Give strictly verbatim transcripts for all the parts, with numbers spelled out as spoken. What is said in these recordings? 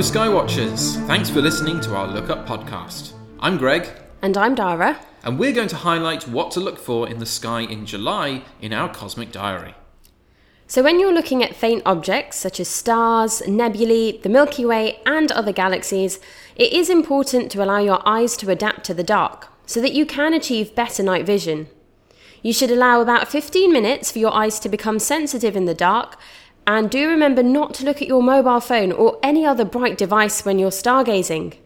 Hello Skywatchers, thanks for listening to our Look Up podcast. I'm Greg. And I'm Dara. And we're going to highlight what to look for in the sky in July in our Cosmic Diary. So when you're looking at faint objects such as stars, nebulae, the Milky Way and other galaxies, it is important to allow your eyes to adapt to the dark so that you can achieve better night vision. You should allow about fifteen minutes for your eyes to become sensitive in the dark, and do remember not to look at your mobile phone or any other bright device when you're stargazing.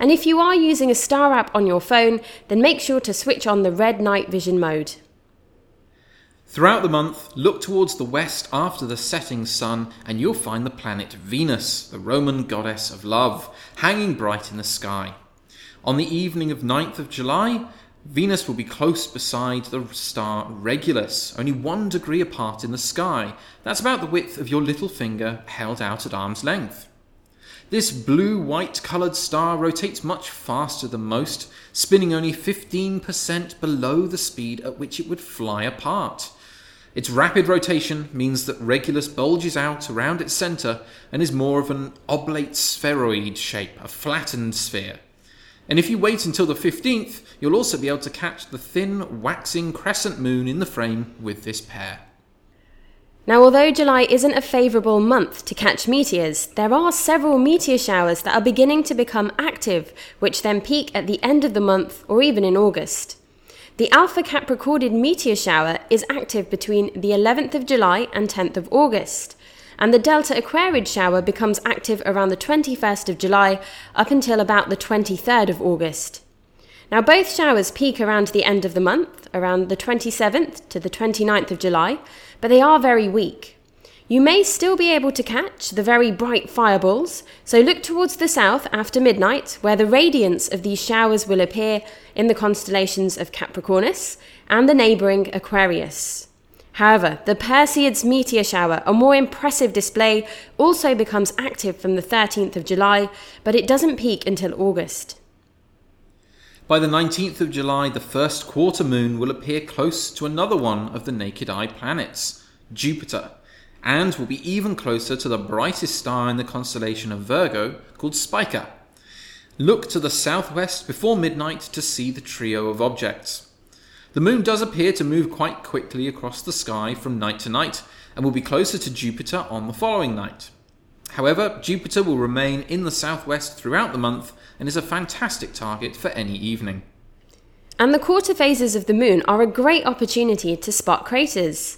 And if you are using a star app on your phone, then make sure to switch on the red night vision mode. Throughout the month, look towards the west after the setting sun and you'll find the planet Venus, the Roman goddess of love, hanging bright in the sky. On the evening of ninth of July, Venus will be close beside the star Regulus, only one degree apart in the sky. That's about the width of your little finger held out at arm's length. This blue-white coloured star rotates much faster than most, spinning only fifteen percent below the speed at which it would fly apart. Its rapid rotation means that Regulus bulges out around its centre and is more of an oblate spheroid shape, a flattened sphere. And if you wait until the fifteenth, you'll also be able to catch the thin, waxing crescent moon in the frame with this pair. Now, although July isn't a favourable month to catch meteors, there are several meteor showers that are beginning to become active, which then peak at the end of the month or even in August. The Alpha Capricornid meteor shower is active between the eleventh of July and tenth of August. And the Delta Aquariid shower becomes active around the twenty-first of July up until about the twenty-third of August. Now both showers peak around the end of the month, around the twenty-seventh to the twenty-ninth of July, but they are very weak. You may still be able to catch the very bright fireballs, so look towards the south after midnight where the radiance of these showers will appear in the constellations of Capricornus and the neighbouring Aquarius. However, the Perseids meteor shower, a more impressive display, also becomes active from the thirteenth of July, but it doesn't peak until August. By the nineteenth of July, the first quarter moon will appear close to another one of the naked eye planets, Jupiter, and will be even closer to the brightest star in the constellation of Virgo, called Spica. Look to the southwest before midnight to see the trio of objects. The moon does appear to move quite quickly across the sky from night to night and will be closer to Jupiter on the following night. However, Jupiter will remain in the southwest throughout the month and is a fantastic target for any evening. And the quarter phases of the moon are a great opportunity to spot craters.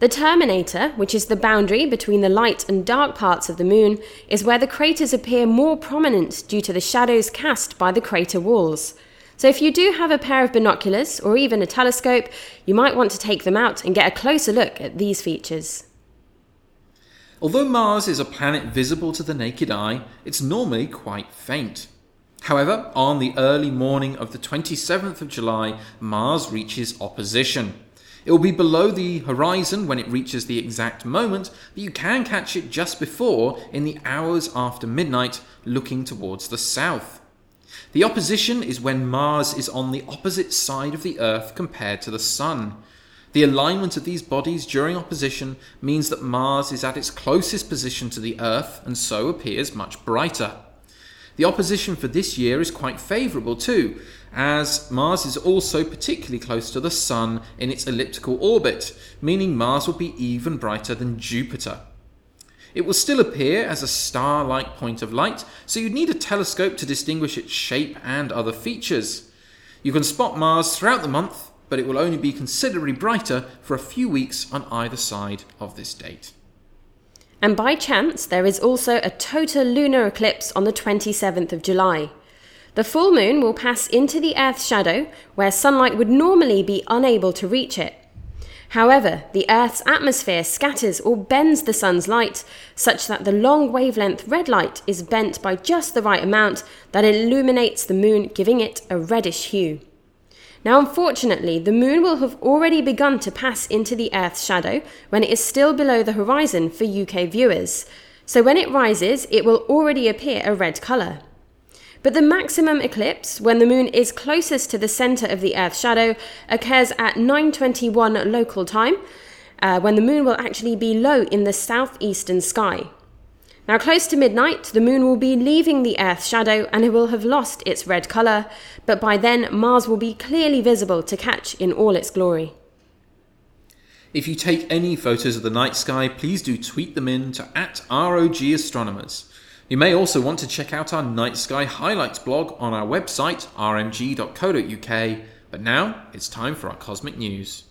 The terminator, which is the boundary between the light and dark parts of the moon, is where the craters appear more prominent due to the shadows cast by the crater walls. So if you do have a pair of binoculars or even a telescope, you might want to take them out and get a closer look at these features. Although Mars is a planet visible to the naked eye, it's normally quite faint. However, on the early morning of the twenty-seventh of July, Mars reaches opposition. It will be below the horizon when it reaches the exact moment, but you can catch it just before in the hours after midnight, looking towards the south. The opposition is when Mars is on the opposite side of the Earth compared to the Sun. The alignment of these bodies during opposition means that Mars is at its closest position to the Earth and so appears much brighter. The opposition for this year is quite favourable too, as Mars is also particularly close to the Sun in its elliptical orbit, meaning Mars will be even brighter than Jupiter. It will still appear as a star-like point of light, so you'd need a telescope to distinguish its shape and other features. You can spot Mars throughout the month, but it will only be considerably brighter for a few weeks on either side of this date. And by chance, there is also a total lunar eclipse on the twenty-seventh of July. The full moon will pass into the Earth's shadow, where sunlight would normally be unable to reach it. However, the Earth's atmosphere scatters or bends the sun's light such that the long wavelength red light is bent by just the right amount that illuminates the moon, giving it a reddish hue. Now, unfortunately, the moon will have already begun to pass into the Earth's shadow when it is still below the horizon for U K viewers. So when it rises, it will already appear a red colour. But the maximum eclipse, when the moon is closest to the centre of the Earth's shadow, occurs at nine twenty-one local time, uh, when the moon will actually be low in the southeastern sky. Now, close to midnight, the moon will be leaving the Earth's shadow and it will have lost its red colour, but by then Mars will be clearly visible to catch in all its glory. If you take any photos of the night sky, please do tweet them in to at R O G Astronomers. You may also want to check out our Night Sky Highlights blog on our website, r m g dot co dot u k. But now, it's time for our Cosmic News.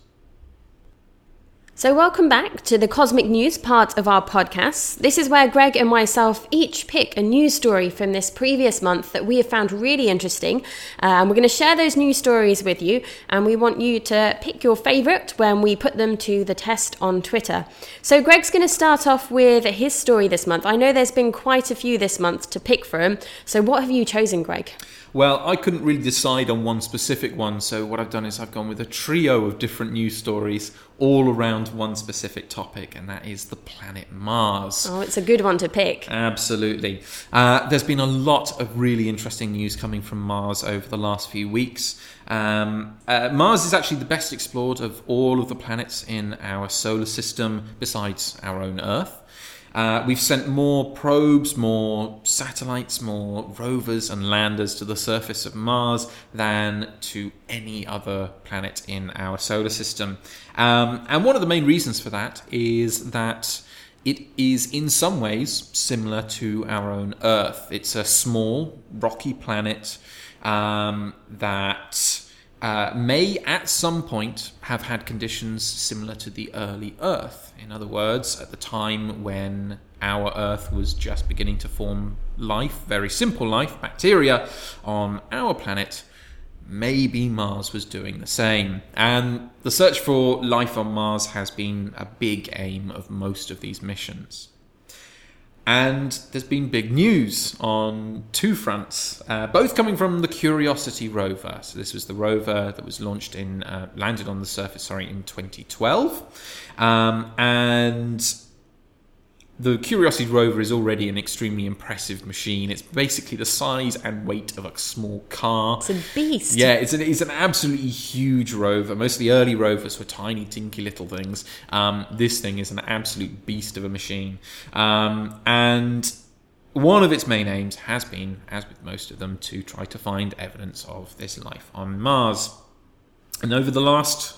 So welcome back to the Cosmic News part of our podcast. This is where Greg and myself each pick a news story from this previous month that we have found really interesting. Um, we're going to share those news stories with you, and we want you to pick your favourite when we put them to the test on Twitter. So Greg's going to start off with his story this month. I know there's been quite a few this month to pick from. So what have you chosen, Greg? Well, I couldn't really decide on one specific one, so what I've done is I've gone with a trio of different news stories all around one specific topic, and that is the planet Mars. Oh, it's a good one to pick. Absolutely. Uh, there's been a lot of really interesting news coming from Mars over the last few weeks. Um, uh, Mars is actually the best explored of all of the planets in our solar system, besides our own Earth. Uh, we've sent more probes, more satellites, more rovers and landers to the surface of Mars than to any other planet in our solar system. Um, and one of the main reasons for that is that it is in some ways similar to our own Earth. It's a small, rocky planet um, that... Uh, may at some point have had conditions similar to the early Earth. In other words, at the time when our Earth was just beginning to form life, very simple life, bacteria, on our planet, maybe Mars was doing the same. And the search for life on Mars has been a big aim of most of these missions. And there's been big news on two fronts, uh, both coming from the Curiosity rover. So this was the rover that was launched in, uh, landed on the surface, sorry, in twenty twelve. Um, and the Curiosity rover is already an extremely impressive machine. It's basically the size and weight of a small car. It's a beast. Yeah, it's an, it's an absolutely huge rover. Most of the early rovers were tiny, tinky little things. Um, this thing is an absolute beast of a machine. Um, and one of its main aims has been, as with most of them, to try to find evidence of this life on Mars. And over the last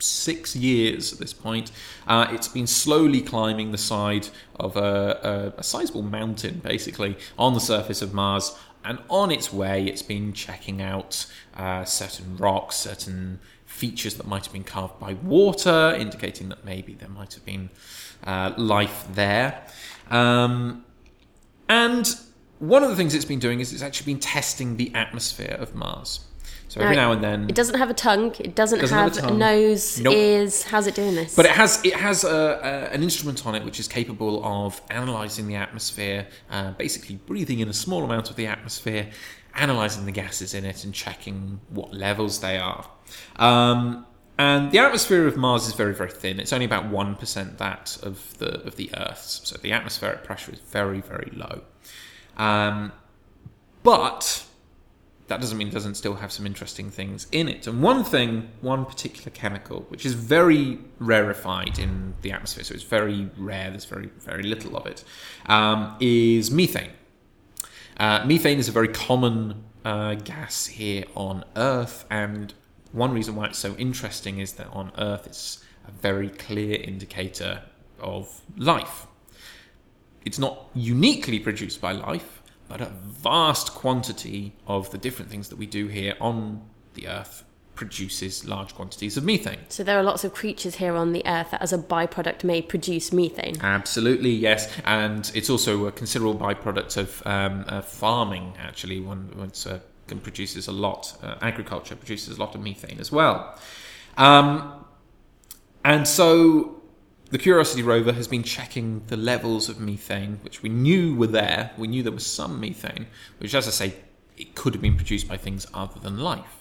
six years at this point, uh, it's been slowly climbing the side of a, a, a sizable mountain, basically, on the surface of Mars. And on its way, it's been checking out uh, certain rocks, certain features that might have been carved by water, indicating that maybe there might have been uh, life there. Um, and one of the things it's been doing is it's actually been testing the atmosphere of Mars. So every now, now and then... It doesn't have a tongue, it doesn't, doesn't have, have a, a nose, nope. Ears, how's it doing this? But it has it has a, a, an instrument on it which is capable of analysing the atmosphere, uh, basically breathing in a small amount of the atmosphere, analysing the gases in it and checking what levels they are. Um, and the atmosphere of Mars is very, very thin. It's only about one percent that of the, of the Earth's. So the atmospheric pressure is very, very low. Um, but... that doesn't mean it doesn't still have some interesting things in it. And one thing, one particular chemical, which is very rarefied in the atmosphere, so it's very rare, there's very, very little of it, um, is methane. Uh, methane is a very common uh, gas here on Earth, and one reason why it's so interesting is that on Earth it's a very clear indicator of life. It's not uniquely produced by life, but a vast quantity of the different things that we do here on the Earth produces large quantities of methane. So there are lots of creatures here on the Earth that as a byproduct may produce methane. Absolutely, yes. And it's also a considerable byproduct of um, uh, farming, actually. One, one uh, can produces a lot. Uh, agriculture produces a lot of methane as well. Um, and so... the Curiosity rover has been checking the levels of methane, which we knew were there. We knew there was some methane, which, as I say, it could have been produced by things other than life.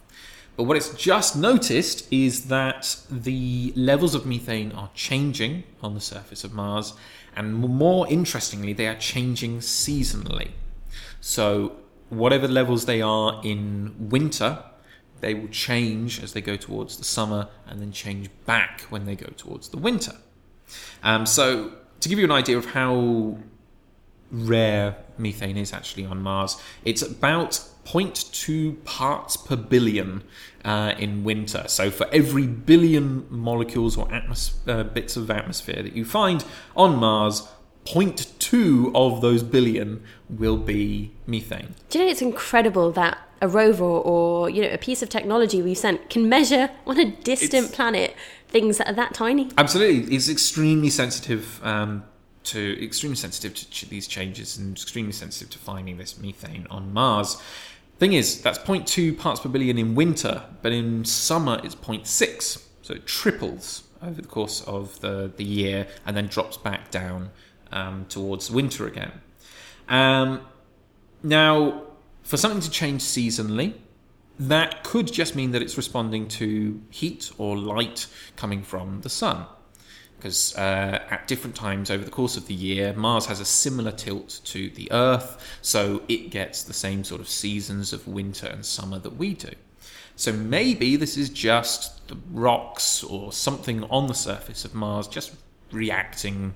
But what it's just noticed is that the levels of methane are changing on the surface of Mars, and more interestingly, they are changing seasonally. So whatever levels they are in winter, they will change as they go towards the summer and then change back when they go towards the winter. Um, so to give you an idea of how rare methane is actually on Mars. It's about zero point two parts per billion uh, in winter. So for every billion molecules or atmos- uh, bits of atmosphere that you find on Mars, zero point two of those billion will be methane. Do you know, it's incredible that a rover or, you know, a piece of technology we've sent can measure on a distant it's, planet things that are that tiny. Absolutely. It's extremely sensitive um, to extremely sensitive to ch- these changes and extremely sensitive to finding this methane on Mars. Thing is, that's zero point two parts per billion in winter, but in summer it's zero point six. So it triples over the course of the, the year and then drops back down um, towards winter again. Um, now, for something to change seasonally, that could just mean that it's responding to heat or light coming from the sun. Because uh, at different times over the course of the year, Mars has a similar tilt to the Earth, so it gets the same sort of seasons of winter and summer that we do. So maybe this is just the rocks or something on the surface of Mars just reacting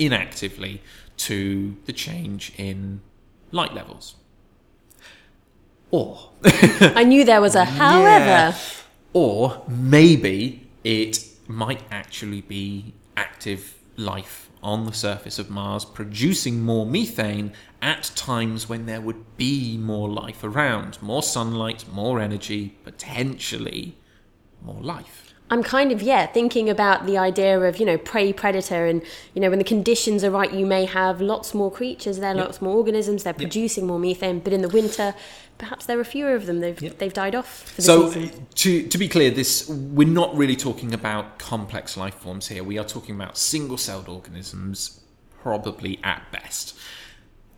inactively to the change in light levels. Or... I knew there was a however. Yeah. Or maybe it... might actually be active life on the surface of Mars producing more methane at times when there would be more life around, more sunlight, more energy, potentially more life. I'm kind of, yeah, thinking about the idea of, you know, prey-predator and, you know, when the conditions are right, you may have lots more creatures there, yep. lots more organisms, they're yep. producing more methane, but in the winter, perhaps there are fewer of them, they've yep. they've died off for the so, season. So, to, to be clear, this we're not really talking about complex life forms here, we are talking about single-celled organisms, probably at best.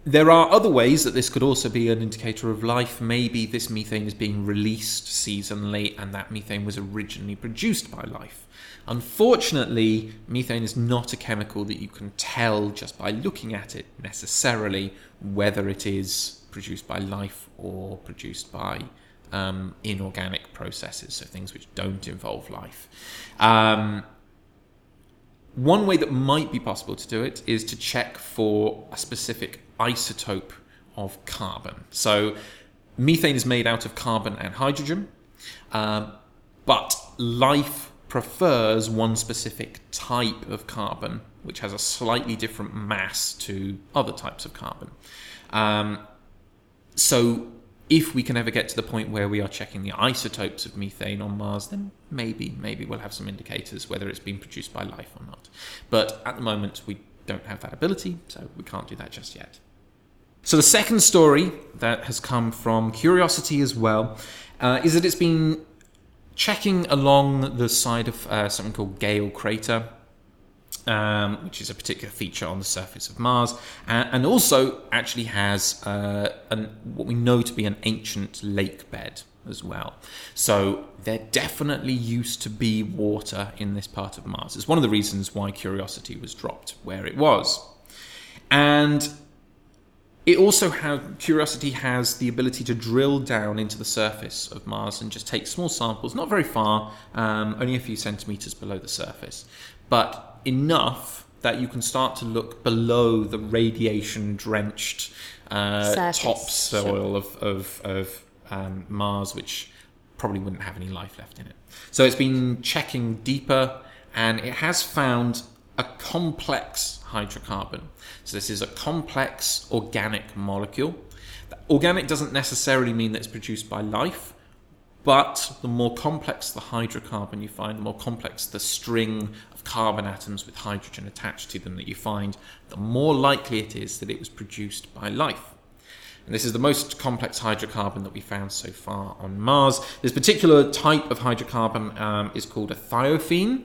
There are other ways that this could also be an indicator of life. Maybe this methane is being released seasonally and that methane was originally produced by life. Unfortunately, methane is not a chemical that you can tell just by looking at it necessarily whether it is produced by life or produced by um, inorganic processes, so things which don't involve life. Um, one way that might be possible to do it is to check for a specific isotope of carbon. So methane is made out of carbon and hydrogen, um, but life prefers one specific type of carbon, which has a slightly different mass to other types of carbon. Um, so if we can ever get to the point where we are checking the isotopes of methane on Mars, then maybe, maybe we'll have some indicators whether it's been produced by life or not. But at the moment, we don't have that ability, so we can't do that just yet. So the second story that has come from Curiosity as well uh, is that it's been checking along the side of uh, something called Gale Crater, um, which is a particular feature on the surface of Mars, and, and also actually has uh, an, what we know to be an ancient lake bed as well. So there definitely used to be water in this part of Mars. It's one of the reasons why Curiosity was dropped where it was. And... It also has, Curiosity has the ability to drill down into the surface of Mars and just take small samples, not very far, um, only a few centimetres below the surface, but enough that you can start to look below the radiation-drenched uh, topsoil sure. of, of, of um, Mars, which probably wouldn't have any life left in it. So it's been checking deeper, and it has found a complex hydrocarbon. So this is a complex organic molecule. Organic doesn't necessarily mean that it's produced by life, but the more complex the hydrocarbon you find, the more complex the string of carbon atoms with hydrogen attached to them that you find, the more likely it is that it was produced by life. And this is the most complex hydrocarbon that we found so far on Mars. This particular type of hydrocarbon um, is called a thiophene,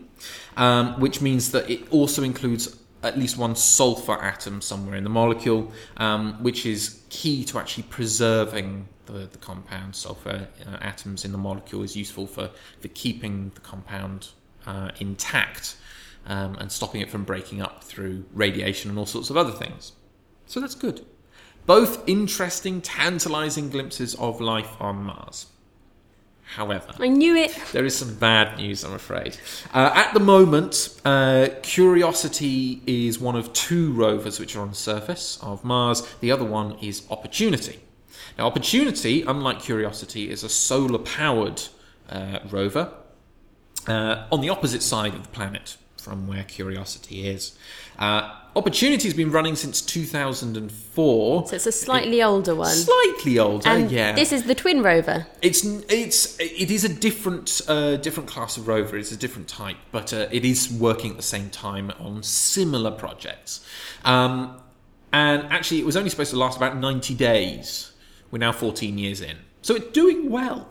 um, which means that it also includes at least one sulfur atom somewhere in the molecule, um, which is key to actually preserving the, the compound. Sulfur uh, atoms in the molecule is useful for, for keeping the compound uh, intact um, and stopping it from breaking up through radiation and all sorts of other things. So that's good. Both interesting, tantalising glimpses of life on Mars. However, I knew it. There is some bad news, I'm afraid. Uh, at the moment, uh, Curiosity is one of two rovers which are on the surface of Mars. The other one is Opportunity. Now, Opportunity, unlike Curiosity, is a solar-powered uh, rover uh, on the opposite side of the planet from where Curiosity is. Uh, Opportunity's been running since two thousand four. So it's a slightly it, older one. Slightly older, and yeah. This is the twin rover. It's it's it is a different uh, different class of rover. It's a different type, but uh, it is working at the same time on similar projects. Um, and actually, it was only supposed to last about ninety days. We're now fourteen years in, so it's doing well.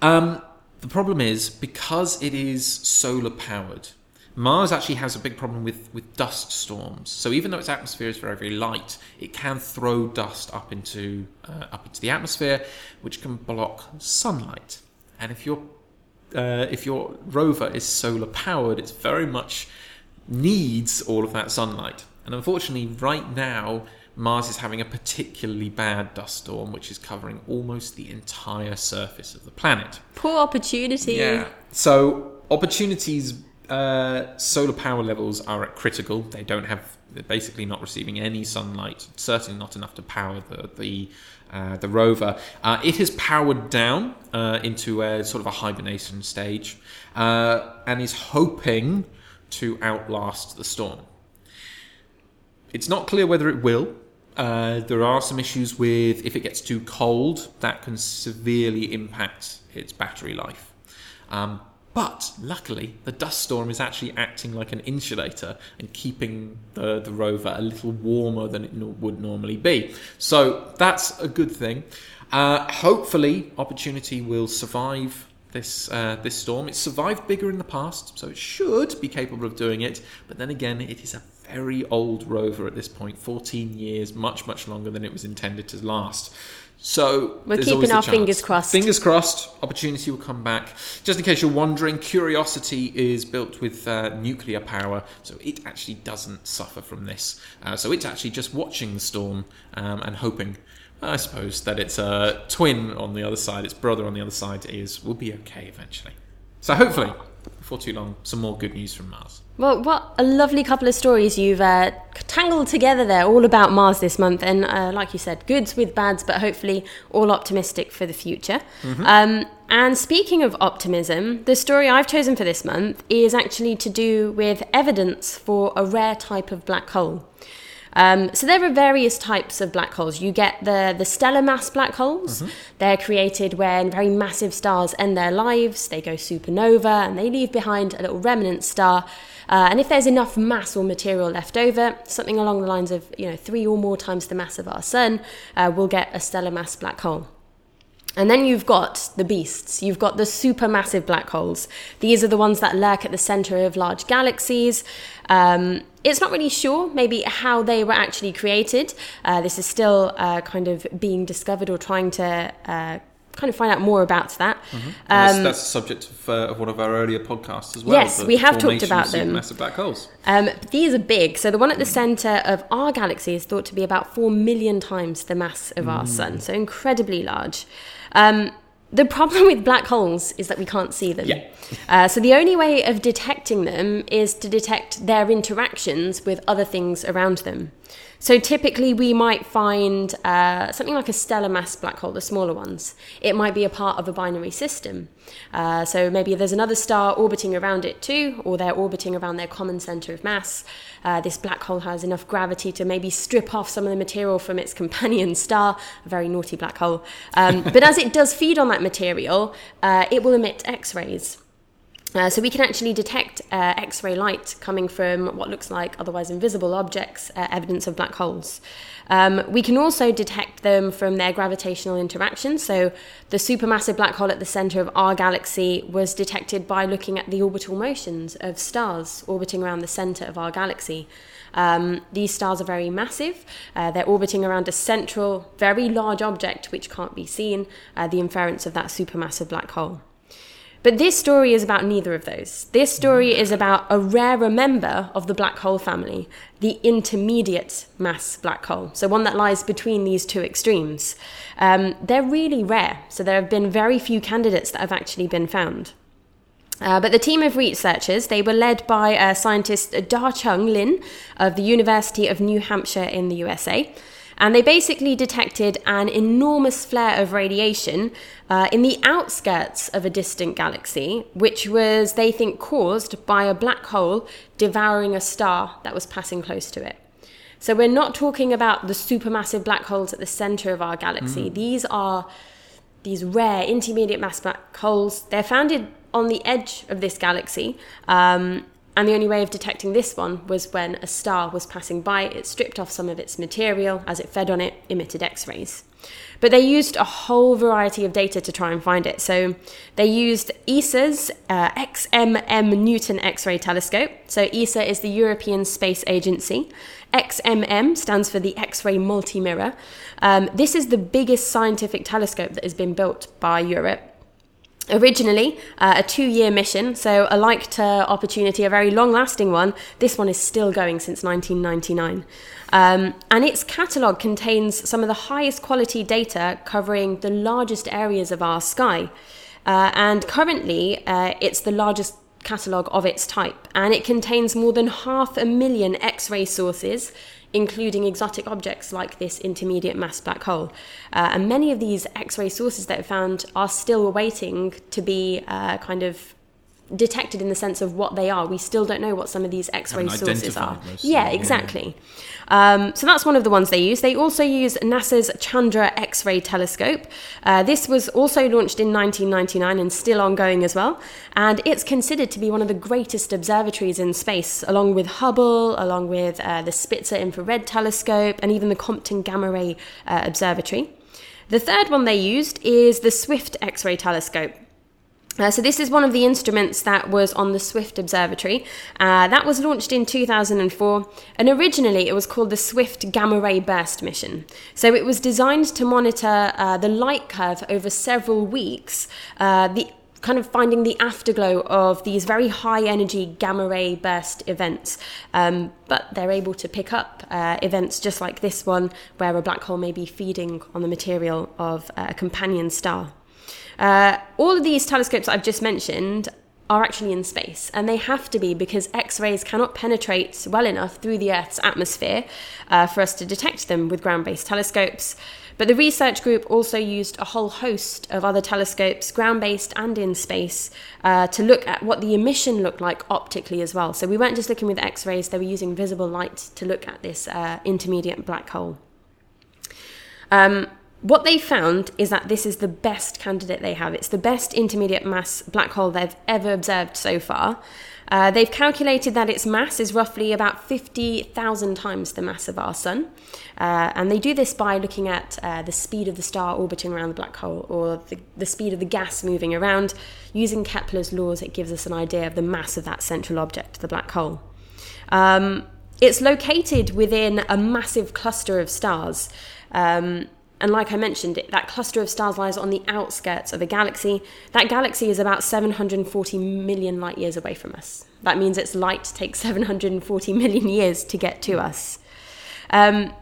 Um, the problem is because it is solar powered. Mars actually has a big problem with, with dust storms. So even though its atmosphere is very, very light, it can throw dust up into uh, up into the atmosphere, which can block sunlight. And if your uh, if your rover is solar powered, it very much needs all of that sunlight. And unfortunately, right now Mars is having a particularly bad dust storm, which is covering almost the entire surface of the planet. Poor Opportunity. Yeah. So Opportunity's Uh, solar power levels are at critical. They don't have, they're basically not receiving any sunlight, certainly not enough to power the the, uh, the rover. Uh, it has powered down uh, into a sort of a hibernation stage uh, and is hoping to outlast the storm. It's not clear whether it will. Uh, there are some issues with if it gets too cold, that can severely impact its battery life. Um, But luckily, the dust storm is actually acting like an insulator and keeping the, the rover a little warmer than it no- would normally be. So that's a good thing. Uh, hopefully, Opportunity will survive this uh, this storm. It's survived bigger in the past, so it should be capable of doing it. But then again, it is a very old rover at this point, fourteen years, much, much longer than it was intended to last. So we're keeping our chance. fingers crossed. Fingers crossed, Opportunity will come back. Just in case you're wondering, Curiosity is built with uh, nuclear power, so it actually doesn't suffer from this. Uh, so it's actually just watching the storm um, and hoping, I suppose, that its uh, twin on the other side, its brother on the other side, is will be okay eventually. So hopefully, before too long, some more good news from Mars. Well, what a lovely couple of stories you've uh, tangled together there, all about Mars this month. And uh, like you said, goods with bads, but hopefully all optimistic for the future. Mm-hmm. Um, and speaking of optimism, the story I've chosen for this month is actually to do with evidence for a rare type of black hole. Um, so there are various types of black holes. You get the, the stellar mass black holes. Mm-hmm. They're created when very massive stars end their lives. They go supernova and they leave behind a little remnant star. Uh, and if there's enough mass or material left over, something along the lines of, you know, three or more times the mass of our sun, uh, we'll get a stellar mass black hole. And then you've got the beasts. You've got the supermassive black holes. These are the ones that lurk at the centre of large galaxies. Um, it's not really sure maybe how they were actually created. Uh, this is still uh, kind of being discovered or trying to uh, kind of find out more about that. Mm-hmm. Um, that's, that's the subject of, uh, of one of our earlier podcasts as well. Yes, we have talked about them. Massive black holes. Um, but these are big. So the one at the centre of our galaxy is thought to be about four million times the mass of mm. our sun. So incredibly large. Um, the problem with black holes is that we can't see them. Yeah. uh, so the only way of detecting them is to detect their interactions with other things around them. So typically we might find uh, something like a stellar mass black hole, the smaller ones. It might be a part of a binary system. Uh, so maybe there's another star orbiting around it too, or they're orbiting around their common centre of mass. Uh, this black hole has enough gravity to maybe strip off some of the material from its companion star, a very naughty black hole. Um, but as it does feed on that material, uh, it will emit X-rays. Uh, so we can actually detect uh, X-ray light coming from what looks like otherwise invisible objects, uh, evidence of black holes. Um, we can also detect them from their gravitational interaction. So the supermassive black hole at the centre of our galaxy was detected by looking at the orbital motions of stars orbiting around the centre of our galaxy. Um, these stars are very massive. Uh, they're orbiting around a central, very large object which can't be seen, uh, the inference of that supermassive black hole. But this story is about neither of those. This story is about a rarer member of the black hole family, the intermediate mass black hole, so one that lies between these two extremes. Um, they're really rare, so there have been very few candidates that have actually been found. Uh, but the team of researchers, they were led by uh, scientist Da Chung Lin of the University of New Hampshire in the U S A. And they basically detected an enormous flare of radiation uh, in the outskirts of a distant galaxy, which was, they think, caused by a black hole devouring a star that was passing close to it. So we're not talking about the supermassive black holes at the center of our galaxy. Mm. These are these rare intermediate mass black holes. They're founded on the edge of this galaxy. Um, And the only way of detecting this one was when a star was passing by. It stripped off some of its material as it fed on it, emitted X-rays. But they used a whole variety of data to try and find it. So they used E S A's uh, X M M Newton X-ray telescope. So E S A is the European Space Agency. X M M stands for the X-ray multi-mirror. Um, this is the biggest scientific telescope that has been built by Europe. Originally, uh, a two-year mission, so alike to Opportunity, a very long-lasting one, this one is still going since nineteen ninety-nine. Um, and its catalogue contains some of the highest quality data covering the largest areas of our sky. Uh, and currently, uh, it's the largest catalogue of its type, and it contains more than half a million X-ray sources, including exotic objects like this intermediate mass black hole. Uh, and many of these X-ray sources that are found are still waiting to be uh, kind of detected in the sense of what they are. We still don't know what some of these X-ray sources are. Yeah, exactly. Um, so that's one of the ones they use. They also use NASA's Chandra X-ray telescope. Uh, this was also launched in nineteen ninety-nine and still ongoing as well. And it's considered to be one of the greatest observatories in space, along with Hubble, along with uh, the Spitzer infrared telescope, and even the Compton Gamma Ray uh, observatory. The third one they used is the Swift X-ray telescope. Uh, so this is one of the instruments that was on the Swift Observatory. Uh, that was launched in two thousand four, and originally it was called the Swift Gamma Ray Burst Mission. So it was designed to monitor uh, the light curve over several weeks, uh, the kind of finding the afterglow of these very high energy gamma ray burst events. Um, but they're able to pick up uh, events just like this one, where a black hole may be feeding on the material of a companion star. Uh, all of these telescopes I've just mentioned are actually in space, and they have to be because X-rays cannot penetrate well enough through the Earth's atmosphere uh, for us to detect them with ground-based telescopes. But the research group also used a whole host of other telescopes, ground-based and in space, uh, to look at what the emission looked like optically as well. So we weren't just looking with X-rays, they were using visible light to look at this uh, intermediate black hole. Um, What they found is that this is the best candidate they have. It's the best intermediate mass black hole they've ever observed so far. Uh, they've calculated that its mass is roughly about fifty thousand times the mass of our sun. Uh, and they do this by looking at uh, the speed of the star orbiting around the black hole, or the, the speed of the gas moving around. Using Kepler's laws, it gives us an idea of the mass of that central object, the black hole. Um, it's located within a massive cluster of stars. Um, And like I mentioned, that cluster of stars lies on the outskirts of a galaxy. That galaxy is about seven hundred forty million light years away from us. That means its light takes seven hundred forty million years to get to us. Um,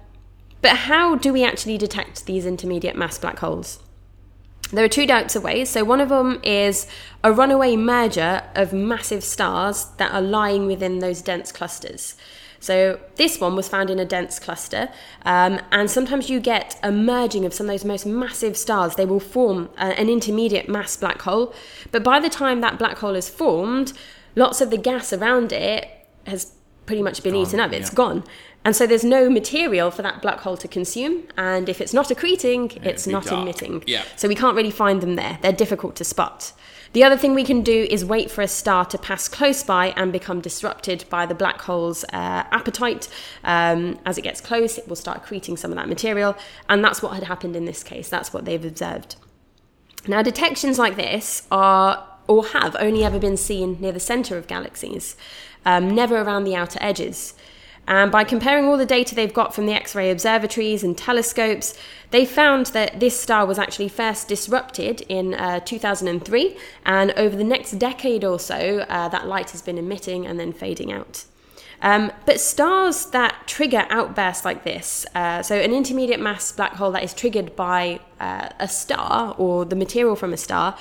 but how do we actually detect these intermediate mass black holes? There are two types of ways. So one of them is a runaway merger of massive stars that are lying within those dense clusters. So this one was found in a dense cluster, um, and sometimes you get a merging of some of those most massive stars. They will form a, an intermediate mass black hole, but by the time that black hole is formed, lots of the gas around it has pretty much been gone, eaten up. It's yeah. gone. And so there's no material for that black hole to consume, and if it's not accreting, yeah, it's not dark. emitting. Yeah. So we can't really find them there. They're difficult to spot. The other thing we can do is wait for a star to pass close by and become disrupted by the black hole's uh, appetite. Um, as it gets close, it will start accreting some of that material. And that's what had happened in this case. That's what they've observed. Now, detections like this are or have only ever been seen near the centre of galaxies, um, never around the outer edges. And by comparing all the data they've got from the X-ray observatories and telescopes, they found that this star was actually first disrupted in uh, two thousand three, and over the next decade or so, uh, that light has been emitting and then fading out. Um, but stars that trigger outbursts like this, uh, so an intermediate mass black hole that is triggered by uh, a star or the material from a star,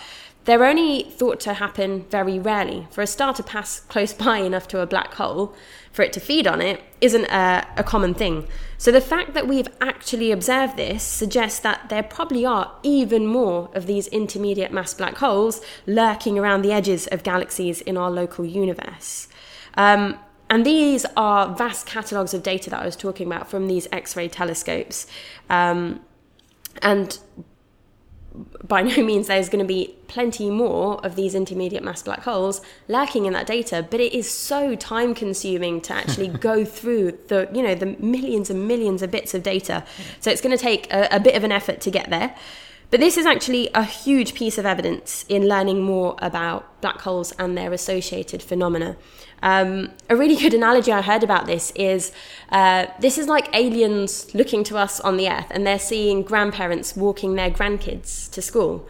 they're only thought to happen very rarely. For a star to pass close by enough to a black hole for it to feed on it isn't a, a common thing. So the fact that we've actually observed this suggests that there probably are even more of these intermediate mass black holes lurking around the edges of galaxies in our local universe. Um, And these are vast catalogues of data that I was talking about from these X-ray telescopes. Um, and by no means there's going to be plenty more of these intermediate mass black holes lurking in that data, but it is so time consuming to actually go through the, you know, the millions and millions of bits of data. So it's going to take a, a bit of an effort to get there. But this is actually a huge piece of evidence in learning more about black holes and their associated phenomena. Um, a really good analogy I heard about this is, uh, this is like aliens looking to us on the Earth, and they're seeing grandparents walking their grandkids to school.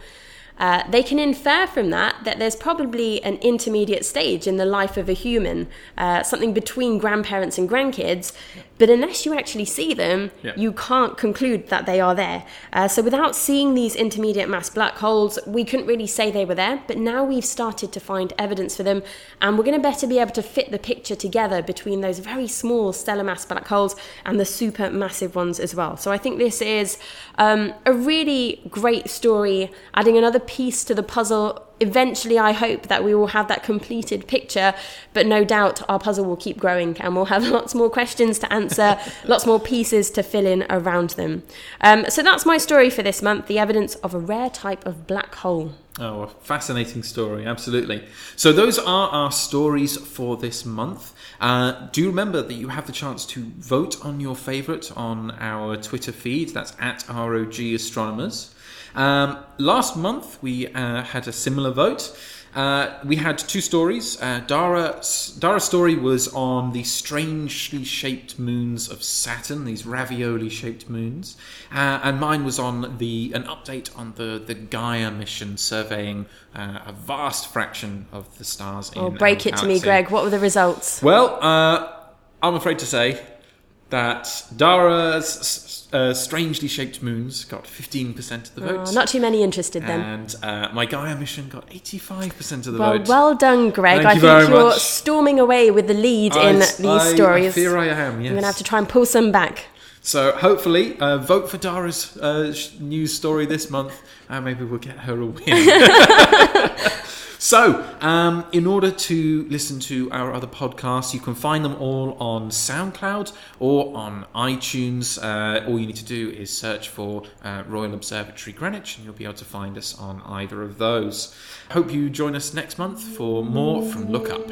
Uh, they can infer from that that there's probably an intermediate stage in the life of a human, uh, something between grandparents and grandkids, but unless you actually see them, yeah. you can't conclude that they are there. Uh, so without seeing these intermediate mass black holes, we couldn't really say they were there, but now we've started to find evidence for them, and we're going to better be able to fit the picture together between those very small stellar mass black holes and the super massive ones as well. So I think this is um, a really great story, adding another piece to the puzzle. Eventually, I hope that we will have that completed picture, but no doubt our puzzle will keep growing and we'll have lots more questions to answer, lots more pieces to fill in around them. Um, so that's my story for this month, the evidence of a rare type of black hole. Oh, a fascinating story, absolutely. So those are our stories for this month. Uh, do remember that you have the chance to vote on your favourite on our Twitter feed. That's at R O G Astronomers. Um, last month, we uh, had a similar vote. Uh, we had two stories. Uh, Dara, Dara's story was on the strangely shaped moons of Saturn, these ravioli-shaped moons. Uh, and mine was on the an update on the, the Gaia mission, surveying uh, a vast fraction of the stars in our galaxy. Oh, break it to me, Greg. What were the results? Well, uh, I'm afraid to say that Dara's uh, strangely shaped moons got fifteen percent of the votes. Oh, not too many interested then. And uh, my Gaia mission got eighty-five percent of the well, votes. Well done, Greg. Thank I you think very you're much. Storming away with the lead I, in these I, stories. I fear I am, yes. You're going to have to try and pull some back. So hopefully, uh, vote for Dara's uh, news story this month, and maybe we'll get her a win. So, um, in order to listen to our other podcasts, you can find them all on SoundCloud or on iTunes. Uh, all you need to do is search for uh, Royal Observatory Greenwich, and you'll be able to find us on either of those. Hope you join us next month for more from Look Up.